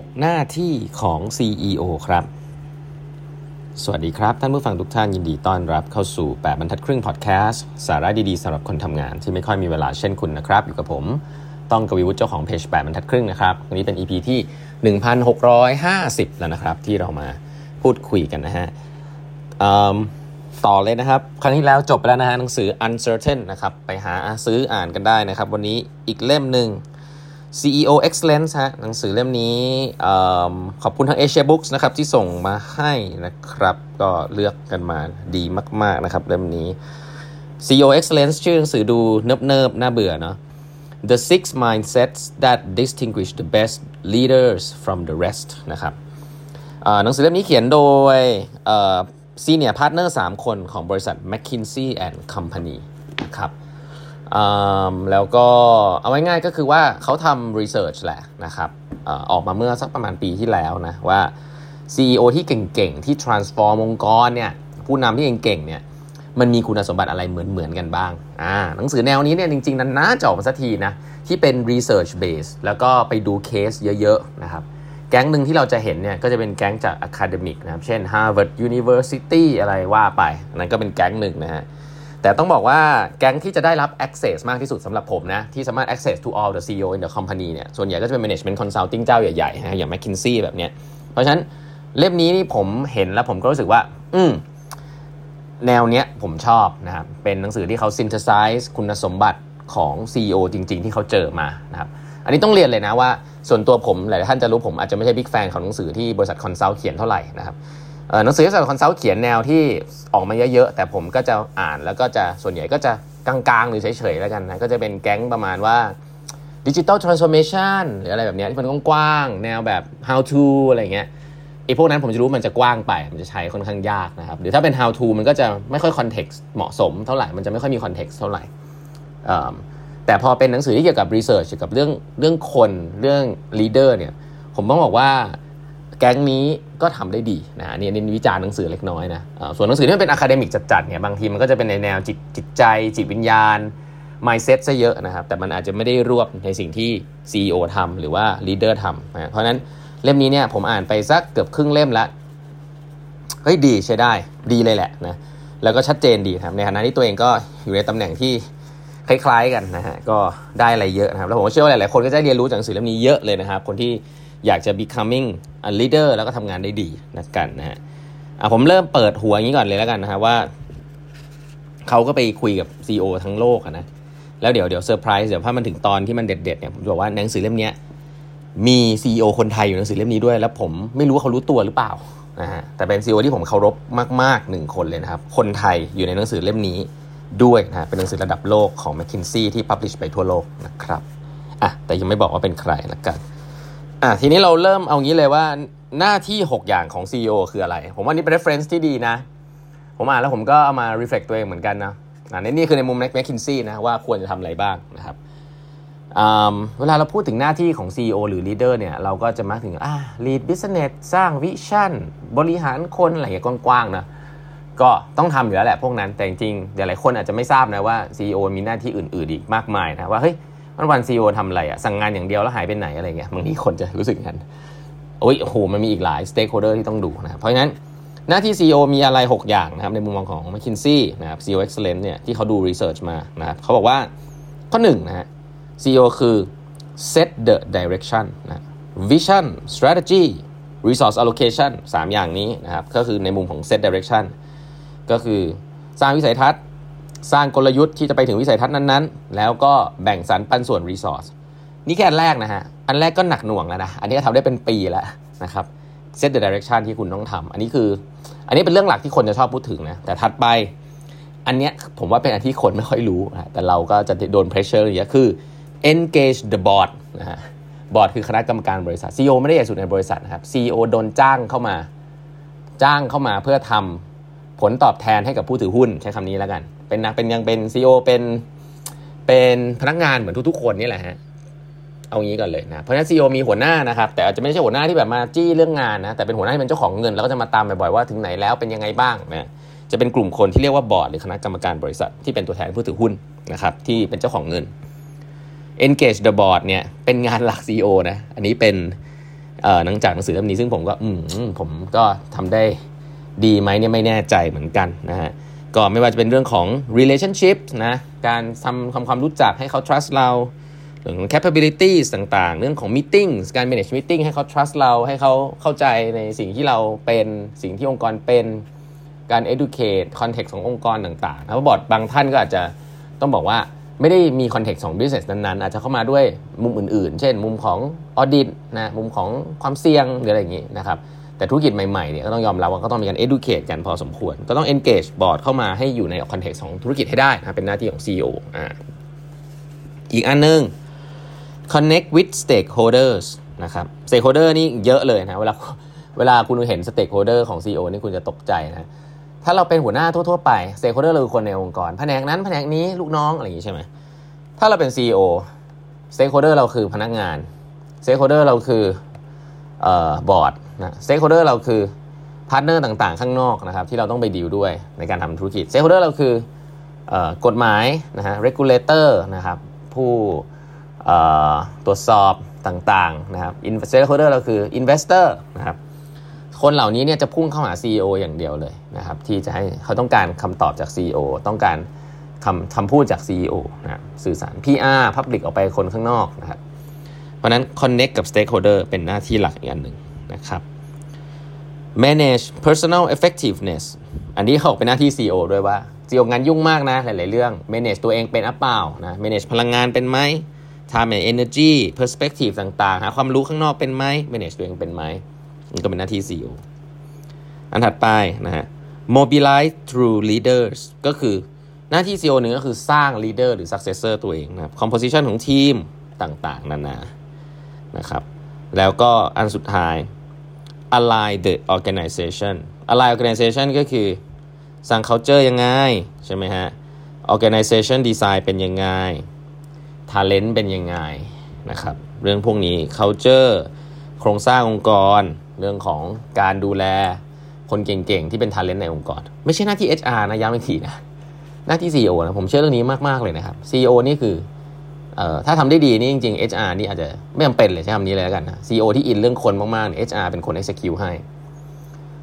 6 หน้าที่ของ CEO ครับสวัสดีครับท่านผู้ฟังทุกท่านยินดีต้อนรับเข้าสู่8บรรทัดครึ่งพอดแคสต์สาระดีๆสำหรับคนทำงานที่ไม่ค่อยมีเวลาเช่นคุณนะครับอยู่กับผมต้องกวีวุฒิเจ้าของเพจ8บรรทัดครึ่งนะครับวันนี้เป็น EP ที่ 1650 แล้วนะครับที่เรามาพูดคุยกันนะฮะต่อเลยนะครับครั้งที่แล้วจบไปแล้วนะฮะหนังสือ Uncertain นะครับไปหาซื้ออ่านกันได้นะครับวันนี้อีกเล่มนึง CEO Excellence ฮะหนังสือเล่มนี้ขอบคุณทาง Asia Books นะครับที่ส่งมาให้นะครับก็เลือกกันมาดีมากๆนะครับเล่มนี้ CEO Excellence ชื่อหนังสือดูเนิบๆน่าเบื่อเนาะ The Six Mindsets That Distinguish the Best Leaders from the Rest นะครับหนังสือเล่มนี้เขียนโดยSenior Partner 3 คนของบริษัท McKinsey & Company นะครับแล้วก็เอาง่ายๆก็คือว่าเขาทำ research แหละนะครับออกมาเมื่อสักประมาณปีที่แล้วนะว่า CEO ที่เก่งๆที่ transform องค์กรเนี่ยผู้นำที่เก่งๆเนี่ยมันมีคุณสมบัติอะไรเหมือนๆกันบ้างหนังสือแนวนี้เนี่ยจริงๆนั้นน่าจะออกมาสักทีนะที่เป็น research base แล้วก็ไปดูเคสเยอะๆนะครับแก๊งหนึ่งที่เราจะเห็นเนี่ยก็จะเป็นแก๊งจาก academic นะครับเช่น Harvard University อะไรว่าไปนั่นก็เป็นแก๊งหนึ่งนะฮะแต่ต้องบอกว่าแก๊งที่จะได้รับ access มากที่สุดสำหรับผมนะที่สามารถ access to all the CEO in the company เนี่ยส่วนใหญ่ก็จะเป็น management consulting เจ้าใหญ่ๆนะอย่าง McKinsey แบบเนี้ยเพราะฉะนั้นเล่มนี้นี่ผมเห็นแล้วผมก็รู้สึกว่าแนวเนี้ยผมชอบนะครับเป็นหนังสือที่เขา synthesize คุณสมบัติของ CEO จริงๆที่เขาเจอมานะครับอันนี้ต้องเรียนเลยนะว่าส่วนตัวผมหลายท่านจะรู้ผมอาจจะไม่ใช่บิ๊กแฟนของหนังสือที่บริษัทคอนซัลท์เขียนเท่าไหร่นะครับหนังสือที่บริษัทคอนซัลท์เขียนแนวที่ออกมาเยอะๆแต่ผมก็จะอ่านแล้วก็จะส่วนใหญ่ก็จะกลางๆหรือเฉยๆแล้วกันนะก็จะเป็นแก๊งประมาณว่า Digital Transformation หรืออะไรแบบนี้ที่มันกว้างๆแนวแบบ How to อะไรเงี้ยไอ้พวกนั้นผมจะรู้มันจะกว้างไปมันจะใช้ค่อนข้างยากนะครับหรือถ้าเป็น How to มันก็จะไม่ค่อยคอนเทกซ์เหมาะสมเท่าไหร่มันจะไม่ค่อยมีคอนเทกซ์เท่าไหร่แต่พอเป็นหนังสือที่เกี่ยวกับ research เกี่ยวกับเรื่องคนเรื่อง leader เนี่ยผมต้องบอกว่าแก๊งนี้ก็ทำได้ดีนะอันนี้วิจารณ์หนังสือเล็กน้อยนะส่วนหนังสือที่มันเป็น academic จัดๆเนี่ยบางทีมันก็จะเป็นในแนวจิตใจจิตวิญญาณ mindset ซะเยอะนะครับแต่มันอาจจะไม่ได้รวบในสิ่งที่ CEO ทำหรือว่า leader ทำนะเพราะนั้นเล่มนี้เนี่ยผมอ่านไปสักเกือบครึ่งเล่มละเฮ้ยดีใช้ได้ดีเลยแหละนะแล้วก็ชัดเจนดีครับในฐานะที่ตัวเองก็อยู่ในตำแหน่งที่คล้ายๆกันนะฮะก็ได้อะไรเยอะนะครับแล้วผมเชื่อว่าหลายๆคนก็จะเรียนรู้จากหนังสือเล่มนี้เยอะเลยนะครับคนที่อยากจะ becoming a leader แล้วก็ทำงานได้ดีนักกันนะฮะผมเริ่มเปิดหัวอย่างนี้ก่อนเลยแล้วกันนะฮะว่าเขาก็ไปคุยกับ CEO ทั้งโลกนะแล้วเดี๋ยวเซอร์ไพรส์เดี๋ยวพอมันถึงตอนที่มันเด็ดๆเนี่ยผมบอกว่าหนังสือเล่มนี้มี CEO คนไทยอยู่ในหนังสือเล่มนี้ด้วยแล้วผมไม่รู้ว่าเขารู้ตัวหรือเปล่านะฮะแต่เป็น CEO ที่ผมเคารพมากๆ1คนเลยนะครับคนไทยอยู่ในหนังสือเล่มนี้ด้วยนะเป็นหนังสือระดับโลกของ McKinsey ที่ publish ไปทั่วโลกนะครับแต่ยังไม่บอกว่าเป็นใครละกันทีนี้เราเริ่มเอางี้เลยว่าหน้าที่6อย่างของ CEO คืออะไรผมว่านี่เป็น reference ที่ดีนะผมอ่านแล้วผมก็เอามา reflect ตัวเองเหมือนกันนะนี่คือในมุม McKinsey นะว่าควรจะทำอะไรบ้างนะครับเวลาเราพูดถึงหน้าที่ของ CEO หรือ leader เนี่ยเราก็จะมักถึงlead business สร้าง vision บริหารคนอะไรอย่างเงี้ยกว้างๆนะก็ต้องทำอยู่แล้วแหละพวกนั้นแต่จริงๆหลายคนอาจจะไม่ทราบนะว่า CEO มีหน้าที่อื่นๆอีกมากมายนะว่าเฮ้ยวัน CEO ทำอะไรอ่ะสั่งงานอย่างเดียวแล้วหายไปไหนอะไรเงี้ยบางทีคนจะรู้สึกงั้นโอ้โหมันมีอีกหลาย stakeholder ที่ต้องดูนะเพราะฉะนั้นหน้าที่ CEO มีอะไร6อย่างนะครับในมุมมองของ McKinsey นะครับ CEO Excellence เนี่ยที่เขาดู research มานะครับเขาบอกว่าข้อ1นะฮะ CEO คือ set the direction นะ vision strategy resource allocation 3อย่างนี้นะครับก็คือในมุมของ set directionก็คือสร้างวิสัยทัศน์สร้างกลยุทธ์ที่จะไปถึงวิสัยทัศน์นั้นๆแล้วก็แบ่งสรรปันส่วน resource นี่แค่อันแรกนะฮะอันแรกก็หนักหน่วงแล้วนะอันนี้ก็ทำได้เป็นปีแล้วนะครับ set the direction ที่คุณต้องทำอันนี้เป็นเรื่องหลักที่คนจะชอบพูดถึงนะแต่ถัดไปอันเนี้ยผมว่าเป็นอันที่คนไม่ค่อยรู้นะแต่เราก็จะโดน pressure อย่างเงี้ยคือ engage the board นะฮะ board คือคณะกรรมการบริษัท CEO ไม่ได้ใหญ่สุดในบริษัทนะครับ CEO โดนจ้างเข้ามาเพื่อทำผลตอบแทนให้กับผู้ถือหุ้นใช้คำนี้แล้วกันเป็น CEO เป็นพนักงานเหมือนทุกๆคนนี่แหละฮะเอางี้ก่อนเลยนะเพราะฉะนั้น CEO มีหัวหน้านะครับแต่อาจจะไม่ใช่หัวหน้าที่แบบมาจี้เรื่องงานนะแต่เป็นหัวหน้าที่เป็นเจ้าของเงินแล้วก็จะมาตามบ่อยๆว่าถึงไหนแล้วเป็นยังไงบ้างนะจะเป็นกลุ่มคนที่เรียกว่าบอร์ดหรือคณะกรรมการบริษัทที่เป็นตัวแทนผู้ถือหุ้นนะครับที่เป็นเจ้าของเงิน Engage the board เนี่ยเป็นงานหลัก CEO นะอันนี้เป็น จากหนังสือเล่มนี้ซึ่งผมก็ผมก็ทำได้ดีไหมเนี่ยไม่แน่ใจเหมือนกันนะฮะก็ไม่ว่าจะเป็นเรื่องของ relationship นะการทำความรู้จักให้เขา trust เราเรื่องของ capabilities ต่างๆเรื่องของ meetings การ manage meeting ให้เขา trust เราให้เขาเข้าใจในสิ่งที่เราเป็นสิ่งที่องค์กรเป็นการ educate context ขององค์กรต่างๆนะเพราะบอร์ดบางท่านก็อาจจะต้องบอกว่าไม่ได้มี context ของ business นั้นๆอาจจะเข้ามาด้วยมุมอื่นๆเช่นมุมของ audit นะมุมของความเสี่ยงหรืออะไรอย่างงี้นะครับแต่ธุรกิจใหม่ๆเนี่ยก็ต้องยอมรับว่าก็ต้องมีการ educate กันพอสมควรก็ต้อง engage บอร์ดเข้ามาให้อยู่ใน context ของธุรกิจให้ได้นะเป็นหน้าที่ของ CEO อีกอันนึง connect with stakeholders นะครับ stakeholder นี่เยอะเลยนะเวลาคุณเห็น stakeholder ของ CEO นี่คุณจะตกใจนะถ้าเราเป็นหัวหน้าทั่วๆไป stakeholder คือคนในองค์กรแผนกนั้นแผนกนี้ลูกน้องอะไรอย่างงี้ใช่ไหมถ้าเราเป็น CEO stakeholder เราคือพนักงาน stakeholder เราคือบอร์ดนะstakeholder เราคือพาร์ทเนอร์ต่างๆข้างนอกนะครับที่เราต้องไปดีลด้วยในการทำธุรกิจstakeholder เราคือกฎหมายนะฮะ regulator นะครับผู้ตรวจสอบต่างๆนะครับstakeholder เราคือ investor นะครับคนเหล่านี้เนี่ยจะพุ่งเข้าหา CEO อย่างเดียวเลยนะครับที่จะให้เขาต้องการคำตอบจาก CEO ต้องการคำพูดจาก CEO นะสื่อสาร PR public ออกไปคนข้างนอกนะครับเพราะนั้น connect กับ stakeholder เป็นหน้าที่หลักอีกอันหนึ่งนะครับ manage personal effectiveness อันนี้เขาเป็นหน้าที่ CEO ด้วยว่า CEO งานยุ่งมากนะหลายๆเรื่อง manage ตัวเองเป็นหรือเปล่านะ manage พลังงานเป็นไหม time and energy perspective ต่างๆหาความรู้ข้างนอกเป็นไหม manage ตัวเองเป็นไหมก็เป็นหน้าที่ CEO อันถัดไปนะฮะ mobilize through leaders ก็คือหน้าที่ CEO หนึ่งก็คือสร้าง leader หรือ successor ตัวเองนะครับ composition ของทีมต่างๆนานานะครับแล้วก็อันสุดท้าย align the organization align organization ก็คือสร้าง culture ยังไงใช่ไหมฮะ organization design เป็นยังไง talent เป็นยังไงนะครับเรื่องพวกนี้ culture โครงสร้างองค์กรเรื่องของการดูแลคนเก่งๆที่เป็น talent ในองค์กรไม่ใช่หน้าที่ HR นะย้ำอีกทีนะหน้าที่ CEO นะผมเชื่อเรื่องนี้มากๆเลยนะครับ CEO นี่คือถ้าทำได้ดีนี่จริงๆ HR นี่อาจจะไม่จำเป็นเลยใช้คำนี้เลยแล้วกันนะ CEO ที่อินเรื่องคนมากๆ HR เป็นคน execute ให้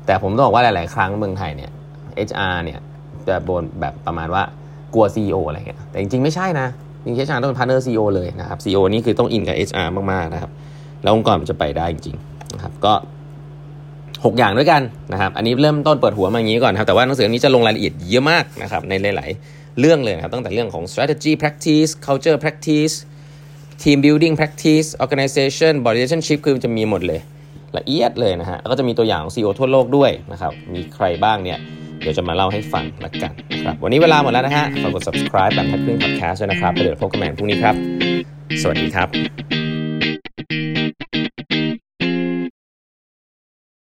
แต่ผมต้องบอกว่าหลายๆครั้งเมืองไทยเนี่ย HR เนี่ยจะโดนแบบประมาณว่ากลัว CEO อะไรเงี้ยแต่จริงๆไม่ใช่นะจริงๆ HR ต้องเป็น partner CEO เลยนะครับ CEO นี่คือต้องอินกับ HR มากๆนะครับแล้วองค์กรมันจะไปได้จริงๆนะครับก็6อย่างด้วยกันนะครับอันนี้เริ่มต้นเปิดหัวมาอย่างนี้ก่อนครับแต่ว่าหนังสือนี้จะลงรายละเอียดเยอะมากนะครับในหลายๆเรื่องเลยครับตั้งแต่เรื่องของ strategy practice culture practice team building practice organization board relationship คือจะมีหมดเลยละเอียดเลยนะฮะแล้วก็จะมีตัวอย่างของ CEO ทั่วโลกด้วยนะครับมีใครบ้างเนี่ยเดี๋ยวจะมาเล่าให้ฟังละกันครับวันนี้เวลาหมดแล้วนะฮะฝากกด subscribe บันทึกครึ่ง podcast ด้วยนะครับเดี๋ยวพบกันใหม่พรุ่งนี้ครับสวัสดีครับ